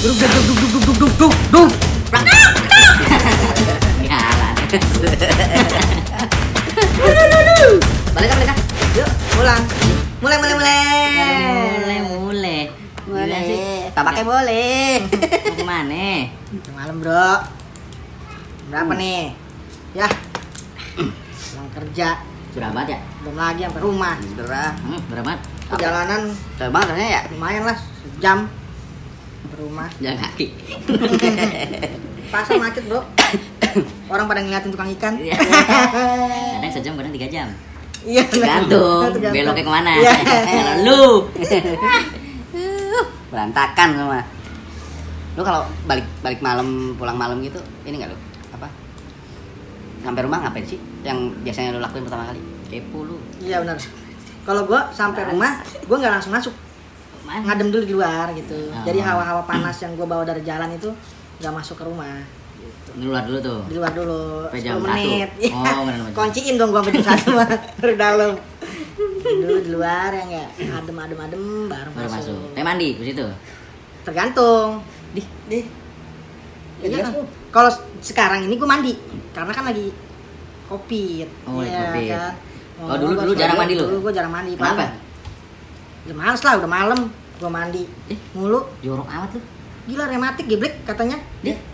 Duduk. Jalan. Balik. Yuk, pulang. Mulai. Tabaknya boleh. Mau kemana? Malam, bro. Berapa nih? Ya. Pulang kerja. Sudah banget ya? Belum lagi sampai rumah. Sudah banget. Perjalanan. Sudah banget ya? Lumayan lah, sejam. Rumah jalan kaki. Pasar macet, bro. Orang pada ngeliatin tukang ikan. Kadang sejam, kadang 3 jam. Iya, tergantung beloknya kemana. Lu berantakan semua. Lu kalau balik malam, pulang malam gitu, ini nggak lu apa sampai rumah ngapain sih yang biasanya lu lakuin pertama kali? Kepo lu. Iya, benar. Kalau gua sampai rumah, gua nggak langsung masuk, ngadem dulu di luar gitu. Oh. Jadi hawa-hawa panas yang gue bawa dari jalan itu nggak masuk ke rumah gitu. Di luar dulu 10 menit. Oh, ya. Kunciin dong gue sampai jam 1 baru dalam dulu di luar ya, nggak adem baru masuk. Teh mandi di situ tergantung di ya, kan? Kalau sekarang ini gue mandi karena kan lagi COVID. Oh, ya, COVID. Kan? Oh, dulu jarang mandi lu. Dulu gue jarang mandi. Kenapa? Ya males lah, udah malam gua mandi mulu. Jorok amat lu. Gila, rematik geblek katanya.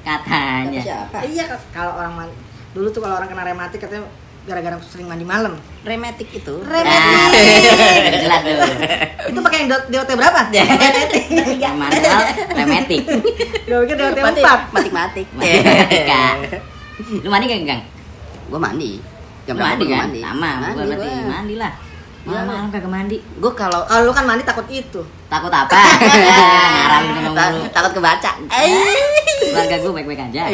Katanya. Siapa? Iya, kalau orang mandi. Dulu tuh kalau orang kena rematik katanya gara-gara sering mandi malam. Rematik itu. Jelas tuh. Itu pakai yang DOT berapa? Rematik. Yang mahal rematik. Gua pikir DOT 4. Matik-matik. Lu mandi enggak, Gang? Gua mandi. Jam berapa gua mandi? Lama, gua berarti mandi lah. Malam kagak mandi. Gue kalau lu kan mandi takut itu. Takut apa? Takut kebaca. Keluarga gue baik-baik aja.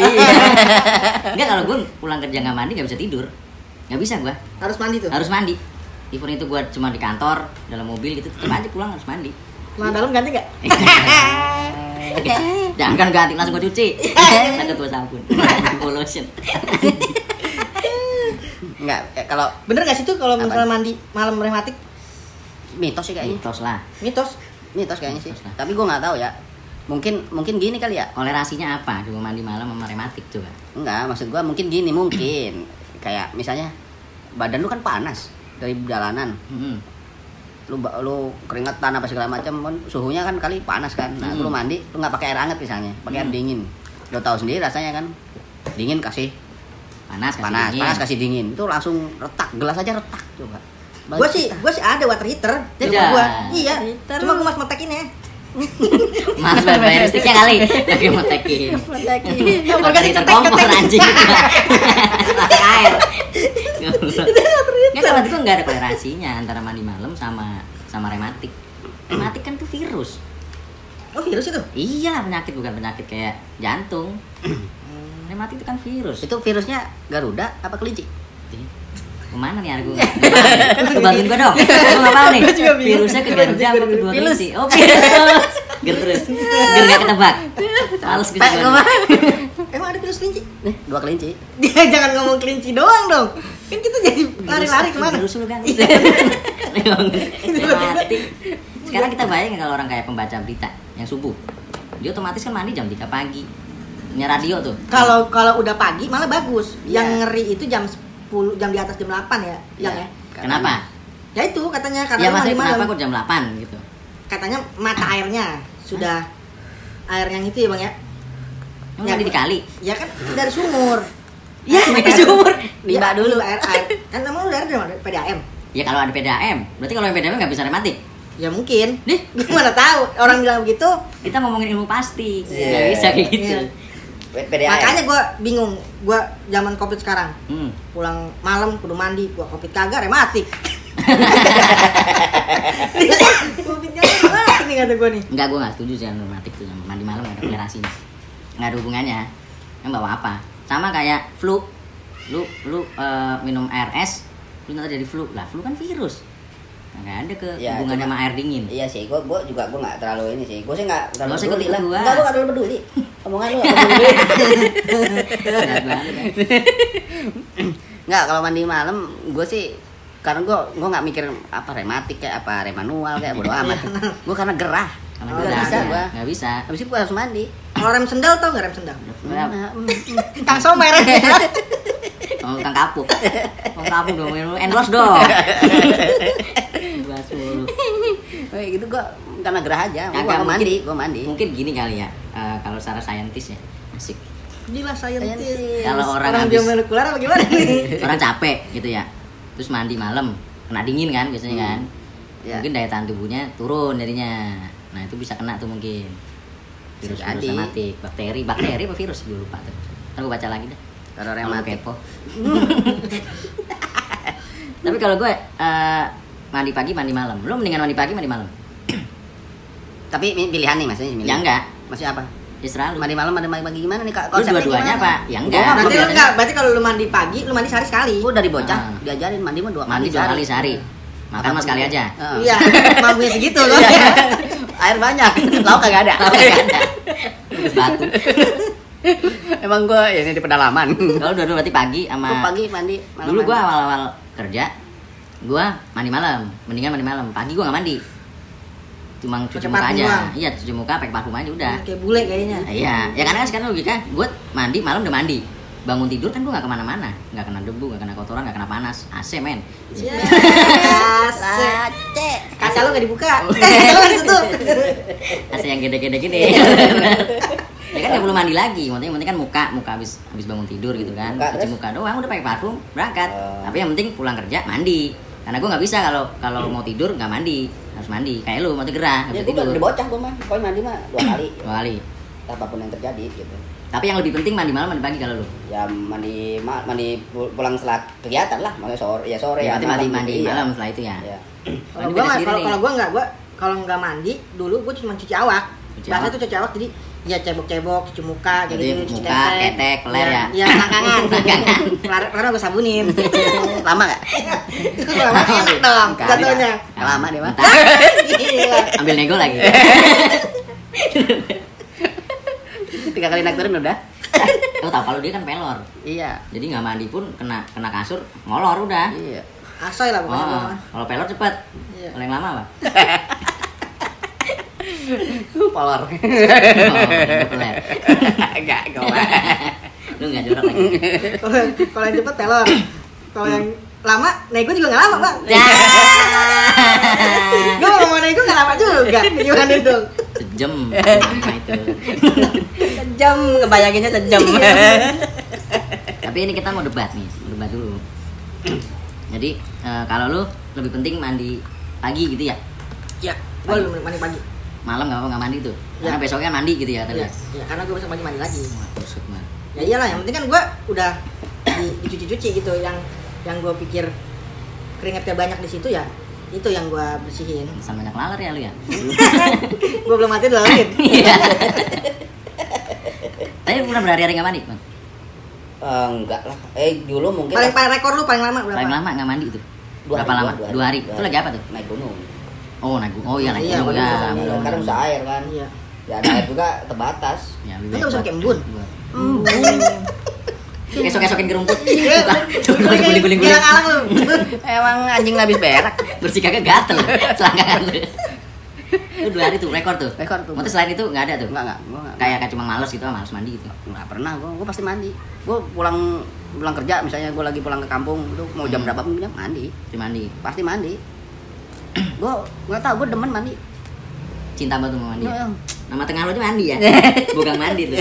Enggak, kalau gue pulang kerja nggak mandi nggak bisa tidur. Nggak bisa gue. Harus mandi tuh. Harus mandi. Even itu gue cuma di kantor dalam mobil gitu tetap aja pulang harus mandi. Pulang dalam ganti nggak? Jangan kan ganti, langsung gue cuci. Ada tuh sabun, lotion. Enggak, kalau bener nggak sih tuh kalau misalnya mandi malam rematik? Mitos sih kayaknya. Mitos kayaknya sih. Tapi gue nggak tahu ya. Mungkin gini kali ya. Kolerasinya apa? Cuma mandi malam sama rematik coba. Enggak, maksud gue mungkin gini. Kayak misalnya badan lu kan panas dari jalanan. Lu keringetan apa segala macam, suhunya kan kali panas kan. Nah, lu mandi, lu nggak pakai air hangat misalnya, pakai air dingin. Lu tahu sendiri rasanya kan. Dingin kasih panas kasih dingin itu langsung retak, gelas aja retak coba. Gue sih ada water heater di rumah gue. Iya, cuma gue mas metekin ya. Mas bayar listrik kali. Lagi metekin. Water heater kompor anjing. Retak air. Nggak, kalau itu nggak ada kolerasinya antara mandi malam sama rematik. Rematik kan tuh virus. Oh, virus itu? Iya, penyakit bukan penyakit kayak jantung. Rematik itu kan virus. Itu virusnya Garuda apa kelinci? Kemana nih argu? Kebantuin gue dong. Gue nggak tahu nih. Virusnya ke Garuda apa kedua kelinci? Oh, virus. Gerus. Ger nggak ketebak. Males gitu. Emang ada virus kelinci? Nih, 2 kelinci. Jangan ngomong kelinci doang dong. Kan kita jadi lari-lari kemana? Virus lu kan. Rematik. Sekarang kita bayangin kalau orang kayak pembaca berita yang subuh, dia otomatis kan mandi jam 3 pagi. Punya radio tuh. Kalau udah pagi malah bagus. Yeah. Yang ngeri itu jam 10, jam di atas jam 8 ya. Yeah. Ya. Kenapa? Ya itu katanya mandi malam. Kenapa kok jam 8 gitu? Katanya mata airnya sudah air yang itu ya, Bang ya. Yang dikali. Ya kan dari sumur. Ya, dari sumur. Dibak dulu air. Kan emang udah ada PDAM. Ya kalau ada PDAM, berarti kalau yang PDAM enggak bisa rematik. Ya mungkin. Nih, gimana tahu orang bilang begitu? Kita ngomongin ilmu pasti. Enggak bisa kayak gitu. Yeah. PDAM. Makanya gue bingung, gue zaman COVID sekarang, pulang malam kudu mandi, gue COVID kagak rematik. COVID-nya rematik nih kata gue nih. Enggak, gue nggak setuju sih rematik tuh, mandi malam nggak ada kolerasinya, nggak ada hubungannya. Yang bawa apa? Sama kayak flu, lu minum air es, lu ntar jadi flu lah, flu kan virus. Nggak ada hubungannya sama air dingin. Iya sih, gue nggak terlalu ini sih. Gue sih nggak terlalu peduli lah. Gue nggak terlalu peduli. Omongan lu nggak peduli. Nggak, kalau mandi malam gue sih karena gue nggak mikir apa rematik kayak apa remanual kayak bodo amat. Gue karena gerah. Kalau nggak bisa gua. Nggak bisa. Habis itu gua harus mandi. Kalau rem sendal tau nggak rem sendal? Kang Somer. Oh, Kang Kapuk. Kang Kapuk dong, endorse dong. Bahas mulu. Kayak gitu gua karena gerah aja. Gua mandi. Mungkin gini kali ya. Kalau secara saintis ya. Asik. Gila saintis. Kalau orang biomolekuler apa gimana nih? Orang capek gitu ya. Terus mandi malam, kena dingin kan biasanya kan. Ya. Mungkin daya tahan tubuhnya turun jadinya. Nah, itu bisa kena tuh mungkin. Virus rematik, bakteri apa virus gue lupa tuh. Entar gua baca lagi deh. Kalau rematik. Tapi kalau gue mandi pagi, mandi malam. Lu mendingan mandi pagi, mandi malam. Tapi pilihan nih maksudnya pilihan. Ya enggak. Maksudnya apa? Ya selalu. Mandi malam, mandi pagi gimana nih Kak? Konsepnya dua-duanya apa? Ya enggak. Berarti kalau lu mandi pagi, lu mandi sehari sekali. Gua dari bocah diajarin mandi mah dua kali sehari. Makan mah sekali aja. Iya, mampunya segitu loh. Air banyak, lauk kagak ada. Terus batu. Emang gue ya ini di pedalaman. Kalau dulu berarti pagi sama pagi mandi malam. Dulu gue awal-awal kerja, gue mandi malam. Mendingan mandi malam. Pagi gue nggak mandi. Cuma cuci muka aja. Iya, cuci muka pakai parfum aja udah. Kayak bule kayaknya. Iya, ya karena sekarang logika gue mandi malam udah mandi. Bangun tidur kan gue gak kemana-mana, gak kena debu, gak kena kotoran, gak kena panas, AC men. Yes, AC. Kaca lo gak dibuka, kaca lo gak ditutup. AC yang gede-gede gini. Ya kan gak perlu mandi lagi, penting kan muka habis bangun tidur gitu kan. Cuci muka doang, udah pakai parfum, berangkat. Tapi yang penting pulang kerja, mandi. Karena gue gak bisa kalau mau tidur gak mandi, harus mandi. Kayak lu, mau gerah, gak bisa tidur. Udah bocah gue mah, kalau mandi mah 2 kali. 2 kali. Apapun yang terjadi gitu. Tapi yang lebih penting mandi malam mandi pagi kalau lu? Ya mandi pulang setelah kegiatan lah, maksudnya sore ya sore ya. Berarti mandi malam setelah itu ya. Iya. Kalau gua enggak mandi, dulu gua cuma cuci awak. Biasanya tuh cuci awak jadi ya cebok-cebok, cuci muka, jadi cuci ketek, ler ya. Iya, tangan. Karena gua sabunin. Lama enggak? Lama enak dong jatuhnya. Lama deh, Mas. Ambil nego lagi. 3 kali naik turun udah. Lo tau kalau dia kan pelor. Iya. Jadi nggak mandi pun kena kasur ngolor udah. Iya. Asoy lah pokoknya. Oh, kalau pelor cepet. Iya. Kalau yang lama apa? Pelor. Enggak gua. Lu nggak jorok lagi. Kalau yang cepet pelor. Kalau yang lama naik gua juga nggak lama bang. Gua mau naik gua nggak lama juga. Gimana itu? Sejam. Itu. Sejam, kebayanginnya sejam. Tapi ini kita mau debat nih, dulu. Jadi kalau lu lebih penting mandi pagi gitu ya? Iya, gua lebih mandi pagi. Malam nggak apa nggak mandi tuh? Ya. Karena besoknya mandi gitu ya tadi? Iya, karena gua besok mandi lagi. Maksud mah? Ya iyalah, yang penting kan gua udah dicuci-cuci gitu. Yang gua pikir keringatnya banyak di situ ya. Itu yang gua bersihin. Sama banyak laler ya lu ya? Gua belum mati dilalerin. Iya. Tapi pernah berhari-hari nggak mandi, Bang? Enggak lah. Dulu mungkin paling rekor lu paling lama berapa? Paling lama nggak mandi itu. Berapa lama? 2 hari. Itu lagi apa tuh? Naik gunung. Oh, naik gunung. Oh iya, naik gunung. Iya, karena usah air kan. Iya. Ya air juga terbatas. Ya, itu usah pakai embun. Esok-esokin kerumput. Guling-guling. Alang lu. Emang anjing habis berak, bersih kagak gatel selangkangan lu. Itu 2 hari tuh rekor tuh. Maksudnya selain itu nggak ada tuh. Nggak. Kayak cuma males gitu, males mandi gitu. Nggak pernah, gue pasti mandi. Gue pulang kerja misalnya, gue lagi pulang ke kampung, itu mau jam berapa pun mandi. Pasti mandi. Gue nggak tahu, gue demen mandi. Cinta banget sama mandi. Ya? Nama tengah lo aja mandi ya. Bukan mandi tuh.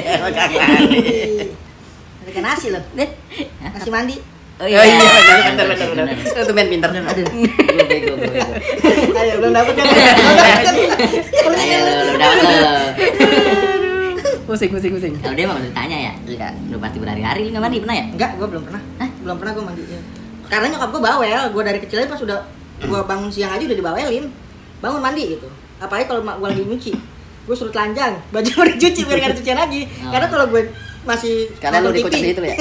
Ada nasi lo, nasi mandi. Oh iya, bener. Itu main pinter. Aduh, gue. Ayo, belum dapet kan? Pusing. Kalau dia mau ditanya ya? Iya. Lu pasti berhari-hari, lu gak mandi pernah ya? Enggak, gue belum pernah. Hah? Belum pernah gue mandi. Karena nyokap gue bawel, gue dari kecilnya pas udah gue bangun siang aja udah dibawelin. Bangun mandi gitu. Apalagi kalau gue lagi nyuci. Gue suruh telanjang, baju udah dicuci biar gak ada cucian lagi. Karena kalau gue masih karena nonton TV itu ya.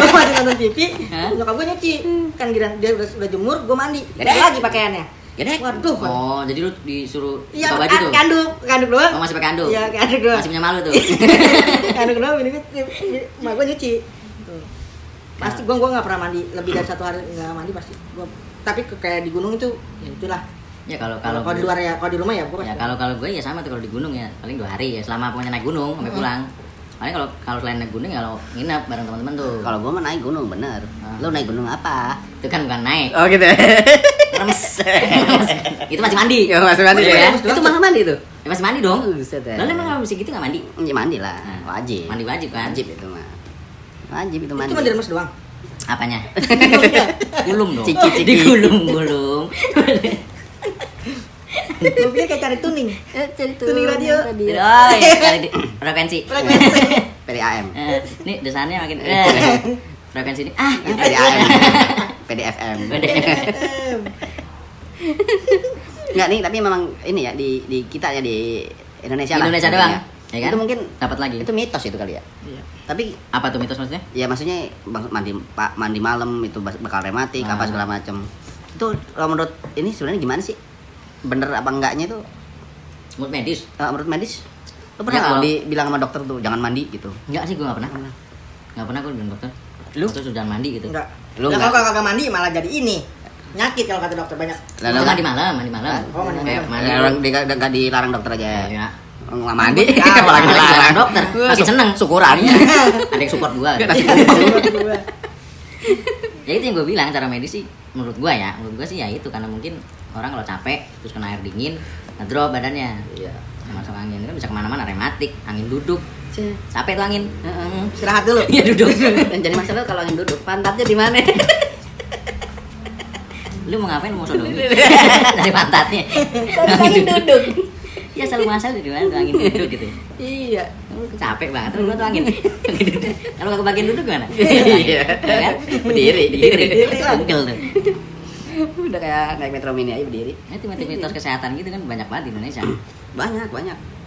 Gua masih nonton TV, nyokap gua nyuci. Kan dia udah jemur, gua mandi. Gede lagi pakaiannya. Gede. Waduh. Oh, jadi lu disuruh buka baju tuh. Kanduk doang. Oh, masih pakai kanduk. Iya, kanduk doang. Masih punya malu tuh. Kanduk doang ini mak gua nyuci. Tuh. Pasti gua enggak pernah mandi, lebih dari 1 hari enggak mandi pasti. Tapi kayak di gunung itu ya itulah. Ya kalau di luar ya, kalau di rumah ya gue. Ya kalau gue ya sama tuh, kalau di gunung ya paling 2 hari ya, selama pokoknya naik gunung sampai pulang. Paling kalau selain naik gunung ya kalau nginep bareng teman-teman tuh. Kalau gue mah naik gunung bener. Lo naik gunung apa? Itu kan bukan naik. Oh gitu. Remes. Itu masih mandi. Ya masih mandi ya. Itu malah mandi tuh. Ya masih mandi dong. Lalu emang kalau bisa gitu nggak mandi? Ya mandi lah. Wajib. Mandi wajib kan? Wajib itu mah. Wajib itu mandi. Itu mandi remes doang. Apanya? Gulung dong. Ciki-ciki digulung-gulung. Mobilnya kayak cari tuning. Tuning radio. Oh iya, cari frekuensi. PDAM. Nih desainnya makin frekuensi ini. Ah, PDAM. PDFM. Enggak nih, tapi memang ini ya di kita ya di Indonesia lah. Indonesia doang. Ya kan? Itu mungkin dapat lagi. Itu mitos itu kali ya. Iya. Tapi apa tuh mitos maksudnya? Ya maksudnya mandi malam itu bakal rematik apa segala macam. Itu kalau menurut ini sebenarnya gimana sih? Bener apa enggaknya itu? Menurut medis? Menurut medis? Lu pernah nggak dibilang sama dokter tuh jangan mandi gitu? Enggak sih, gua nggak pernah gua bilang dokter. Lu sudah mandi gitu? Enggak. Lu enggak. Kalau kagak mandi malah jadi ini nyakit kalau kata dokter banyak. Lalu mandi malam. Oh mandi malam. Nggak dilarang dokter aja. Ya. Nggak mandi, apalagi dilarang dokter. Masih seneng syukuran. Ada yang support gua. Ya itu yang gue bilang, cara medis sih menurut gue sih ya itu, karena mungkin orang kalau capek terus kena air dingin ngedrop badannya, masuk angin kan bisa kemana-mana, rematik, angin duduk capek tuh angin, istirahat dulu ya duduk. Dan jadi masalah kalau angin duduk pantatnya di mana? Lu mau ngapain, mau sodomi dari pantatnya? Angin duduk ya selalu masalah di mana tuh angin duduk gitu. Iya, capek banget lu tuh angin. Kalau enggak kebagian duduk gimana? Iya. Kan? Berdiri. Itu angel tuh. Udah kayak naik metro mini aja berdiri. Itu mitos kesehatan gitu kan banyak banget di Indonesia. Banyak.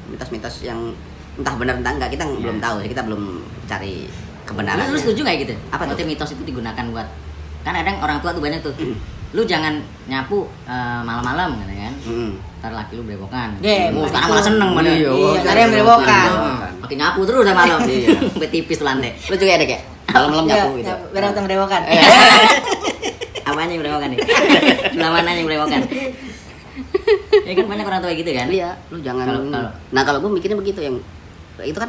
Mitos-mitos yang entah benar entah enggak, kita belum tahu. Kita belum cari kebenarannya. Lu setuju enggak gitu? Apa tuh mitos itu digunakan buat, kan kadang orang tua tuh banyak tuh. Lu jangan nyapu malam-malam gitu kan. Ntar laki lu berebokan. Sekarang malah seneng mana. Iya, berebokan. Makin nyapu terus udah malam. Sampai tipis lantai. Lu juga ada kayak malam-malam nyapu gitu. Berang teng berebokan. Apanya yang berebokan nih? Sebelah mana yang berebokan? Ya kan banyak orang tua gitu kan. Iya, lu jangan. Nah, kalau gua mikirnya begitu, yang itu kan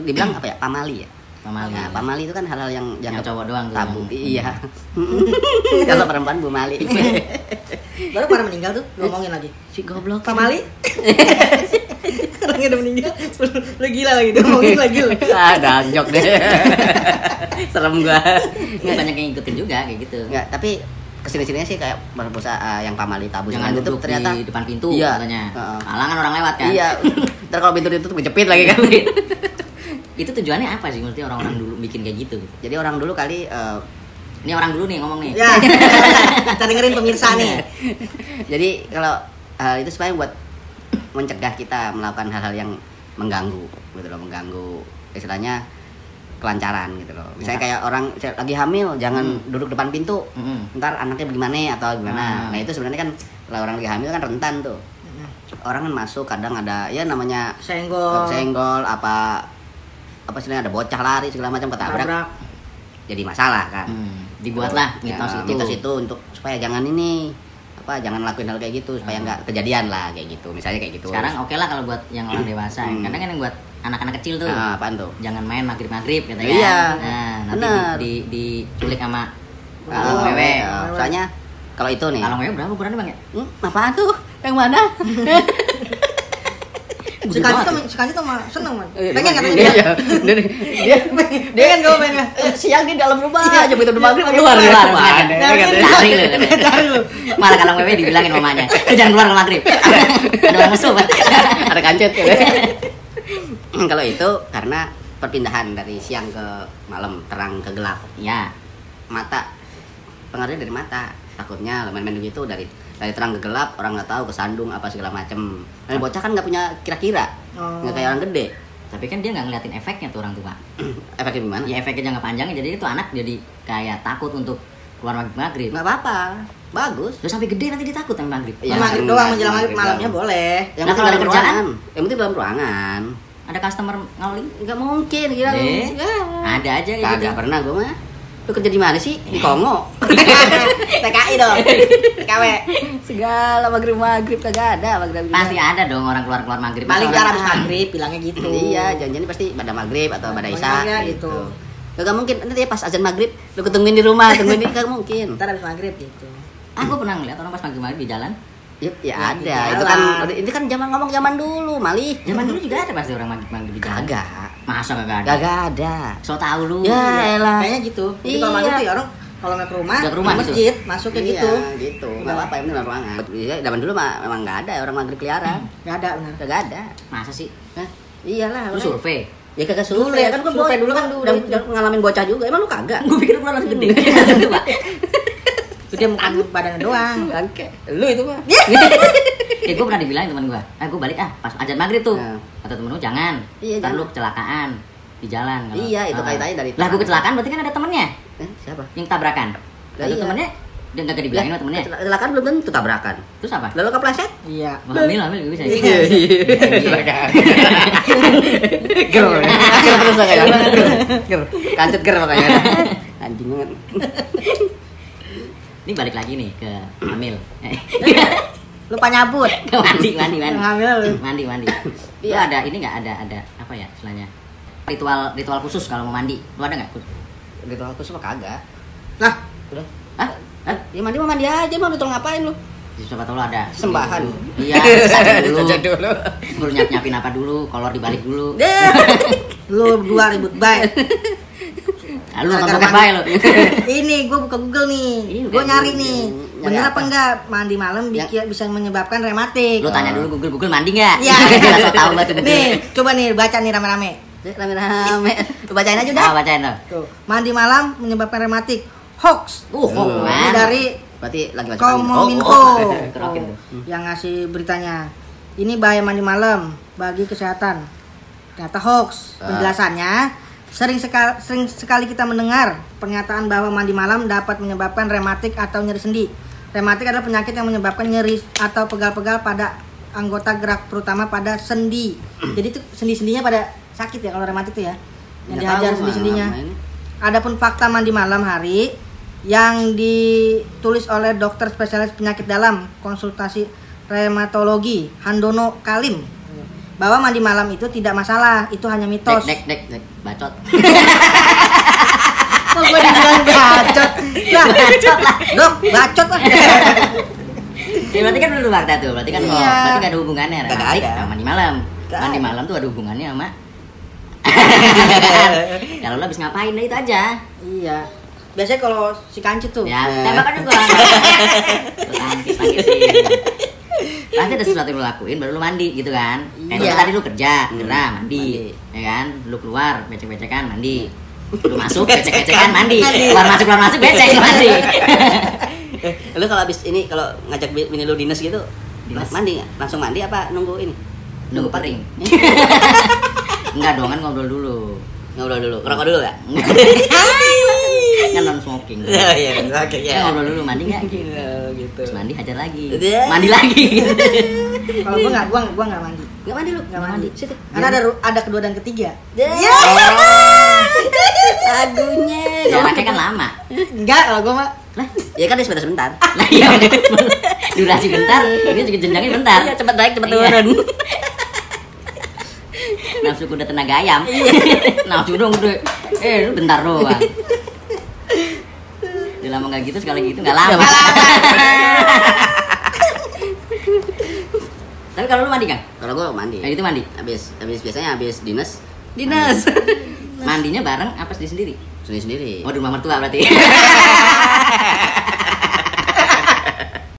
dibilang apa ya? Pamali ya. Nah, pamali itu kan hal-hal yang jangan cowok doang tabu. Iya. Kalau perempuan Bu Mali. Baru pernah meninggal tuh, ngomongin lagi. Si goblok. Pamali. Orangnya udah meninggal. Lu gila lagi tuh, ngomongin lagi. Danjok deh. Serem gua. Enggak banyak yang ngikutin juga kayak gitu. Enggak, tapi kesini-sininya sih kayak berusaha yang pamali tabu. Jangan duduk ternyata di depan pintu katanya. Halangan orang lewat kan. Iya. Entar kalau pintu ditutup kejepit lagi kan. Itu tujuannya apa sih maksudnya orang-orang dulu bikin kayak gitu? Jadi orang dulu kali ini orang dulu nih ngomong nih. Ya. Kita dengerin pemirsa nih. Jadi kalau hal itu supaya buat mencegah kita melakukan hal-hal yang mengganggu, gitu loh, mengganggu istilahnya kelancaran gitu loh. Misalnya kayak orang lagi hamil jangan duduk depan pintu. Ntar anaknya bagaimana atau gimana. Nah, itu sebenarnya kan kalau orang lagi hamil kan rentan tuh. Orang kan masuk kadang ada ya namanya senggol apa sih, ada bocah lari segala macam ketabrak. Jadi masalah kan. Dibuatlah mitos itu untuk supaya jangan ini apa, jangan lakuin hal kayak gitu supaya enggak kejadian lah kayak gitu. Misalnya kayak gitu. Sekarang oke lah kalau buat yang orang dewasa. Kadang kan yang buat anak-anak kecil tuh. Apaan tuh? Jangan main magrib-magrib gitu ya. Iya. Nah, nanti diculik sama kalau mewek. Soalnya kalau itu nih. Kalau mewek berapa ukurannya, Bang ya? Apaan tuh? Yang mana? Suka itu mah seneng man. Pengen katanya dia kan gue main siang di dalam rumah aja, begitu udah maghrib keluar. Cari lu. Malah kalau mewe dibilangin mamanya, jangan keluar kalau maghrib. Ada musuh. Ada kancet. Kalau itu karena perpindahan dari siang ke malam, terang ke gelap. Ya. Mata. Pengaruhnya dari mata. Takutnya main-main gitu dari terang ke gelap, orang nggak tahu, kesandung apa segala macem. Nah, bocah kan nggak punya kira-kira, nggak kayak orang gede. Tapi kan dia nggak ngeliatin efeknya tuh orang tua. Efeknya gimana? Ya efeknya jangka panjangnya, jadi itu anak jadi kayak takut untuk keluar maghrib. Nggak apa-apa, bagus. Terus sampai gede nanti dia takut sama maghrib. Ya, maghrib doang, menjelang maghrib malamnya boleh. Yang penting dalam kerjaan. Yang penting dalam ruangan. Ada customer ngaling? Nggak mungkin, gila. Ada aja. Kagak pernah gue mah. Lu kerja di mana sih? Di Kongo. TKI dong. TKW. Segala maghrib kagak ada, maghrib. Pasti ada dong orang keluar maghrib. Paling kelar habis maghrib bilangnya gitu. Iya, janjinya pasti pada maghrib atau pada isya gitu. Gak mungkin nanti ya pas azan maghrib lu ketungguin di rumah, tungguin ini gak mungkin. Entar habis maghrib gitu. Aku pernah ngeliat orang pas maghrib di jalan. Ya ada. Itu kan ini kan zaman ngomong zaman dulu, malih. Zaman dulu juga ada pasti orang maghrib di jalan. Kagak. Masa kagak ada? Kagak ada. So tau lu. Ya elah. Kayaknya gitu. Jadi kalau maghrib tuh orang kalau nggak ke rumah, masjid, masuk kayak gitu. Gitu. Enggak apa-apa, ini dalam ruangan. Iya, zaman dulu memang nggak ada orang maghrib keliaran. Nggak ada, benar. Kagak ada. Masa sih? Hah? Iyalah. Lu survei. Ya kagak survei. Kan survei dulu kan udah ngalamin bocah juga. Emang lu kagak? Gua pikir gua langsung gede. Itu dia mukanya badannya doang. Bangke. Lu itu mah. Ya gue pernah dibilangin temen gue, gue balik pas azan maghrib tuh, kata temen gue jangan, ntar lu kecelakaan di jalan. Kalau, iya itu kaitannya dari. Lah gue kecelakaan berarti kan ada temennya. Siapa? Yang tabrakan. Lalu temennya dia nggak dibilangin sama temennya. Kecelakaan belum tentu tabrakan. Terus apa? Lalu kepleset? Iya. Hamil gue bisa. Iya. Kecelakaan. Ger terus makanya. Ger. Kancet ger makanya. Anjing banget. Ini balik lagi nih ke hamil. Lupa nyabut. Mandi. Lu ada ini enggak ada apa ya istilahnya? Ritual khusus kalau mau mandi. Lu ada enggak? Ritual khusus apa kagak? Lah, udah. Hah? Ya mandi aja, mau ritual ngapain lu? Siapa tahu lu ada sembahan. Iya, saja dulu. Baru nyap-nyapin apa dulu, kolor dibalik dulu. Lu berdua ribut baik. Lu enggak pakai lo. Ini gua buka Google nih. Gua nyari nih. Bener apa enggak mandi malam bisa menyebabkan rematik? Lu tanya dulu Google mandi enggak? Iya. Enggak tahu banget. Nih, coba nih baca nih rame-rame. Lu bacain aja udah. Bacain tuh. Mandi malam menyebabkan rematik. Hoax. Ini dari berarti lagi baca Kominfo. Yang ngasih beritanya. Ini bahaya mandi malam bagi kesehatan. Ternyata hoax. Penjelasannya Sering sekali kita mendengar pernyataan bahwa mandi malam dapat menyebabkan rematik atau nyeri sendi. Rematik adalah penyakit yang menyebabkan nyeri atau pegal-pegal pada anggota gerak, terutama pada sendi. Jadi itu sendi-sendinya pada sakit ya kalau rematik tuh ya. Yang dihajar sendi-sendinya. Adapun fakta mandi malam hari yang ditulis oleh dokter spesialis penyakit dalam konsultasi reumatologi Handono Kalim. Bahwa mandi malam itu tidak masalah, itu hanya mitos. Dek, bacot. Kok gue dibilang bacot? Bacot lah. Dok, bacot lah. Ya, berarti kan dulu fakta tuh, berarti kan iya. Berarti gak ada hubungannya. Rematik sama mandi malam. Mandi malam tuh ada hubungannya sama. Kalau lo habis ngapain, nah itu aja. Iya. Biasanya kalau si kancit tuh. Ya, tembakan juga. Kancit lagi sih. Pasti ada sesuatu yang lu lakuin baru lu mandi gitu kan. Iya. Tadi lu kerja, geram, mandi. Ya kan? Lu keluar, becek-becekan, mandi. Lu masuk, becek-becekan, mandi. Keluar masuk, becek, mandi. Lu kalau habis ini kalau ngajak mini lu dinas gitu, mandi enggak? Langsung mandi apa nunggu ini? Nunggu pering. Enggak dong, kan ngobrol dulu. Ngerokok dulu enggak? Kan non smoking. Iya, oke ya. Ngobrol dulu mandi enggak gitu. Terus mandi hajar lagi. Mandi lagi. Kalau gua enggak mandi. Enggak mandi lu, enggak mandi. Situ. Karena ada kedua dan ketiga. Ya. Lagunya. Jaraknya kan lama. Enggak, kalau gua mah. Lah, ya kan dia sebentar. Lah iya. Durasi bentar, ini juga jenjangnya bentar. Iya, cepat naik, cepat turun. Nafsu udah tenaga ayam. Nafsu dong udah. Lu bentar doang. Udah lama gak gitu, sekali gitu gak lama. Tapi kalau lu mandi kan? Kalau gua mandi. Kayak gitu mandi? Habis biasanya habis dinas. Mandinya bareng apa sendiri? Sendiri. Oh, di rumah mertua berarti.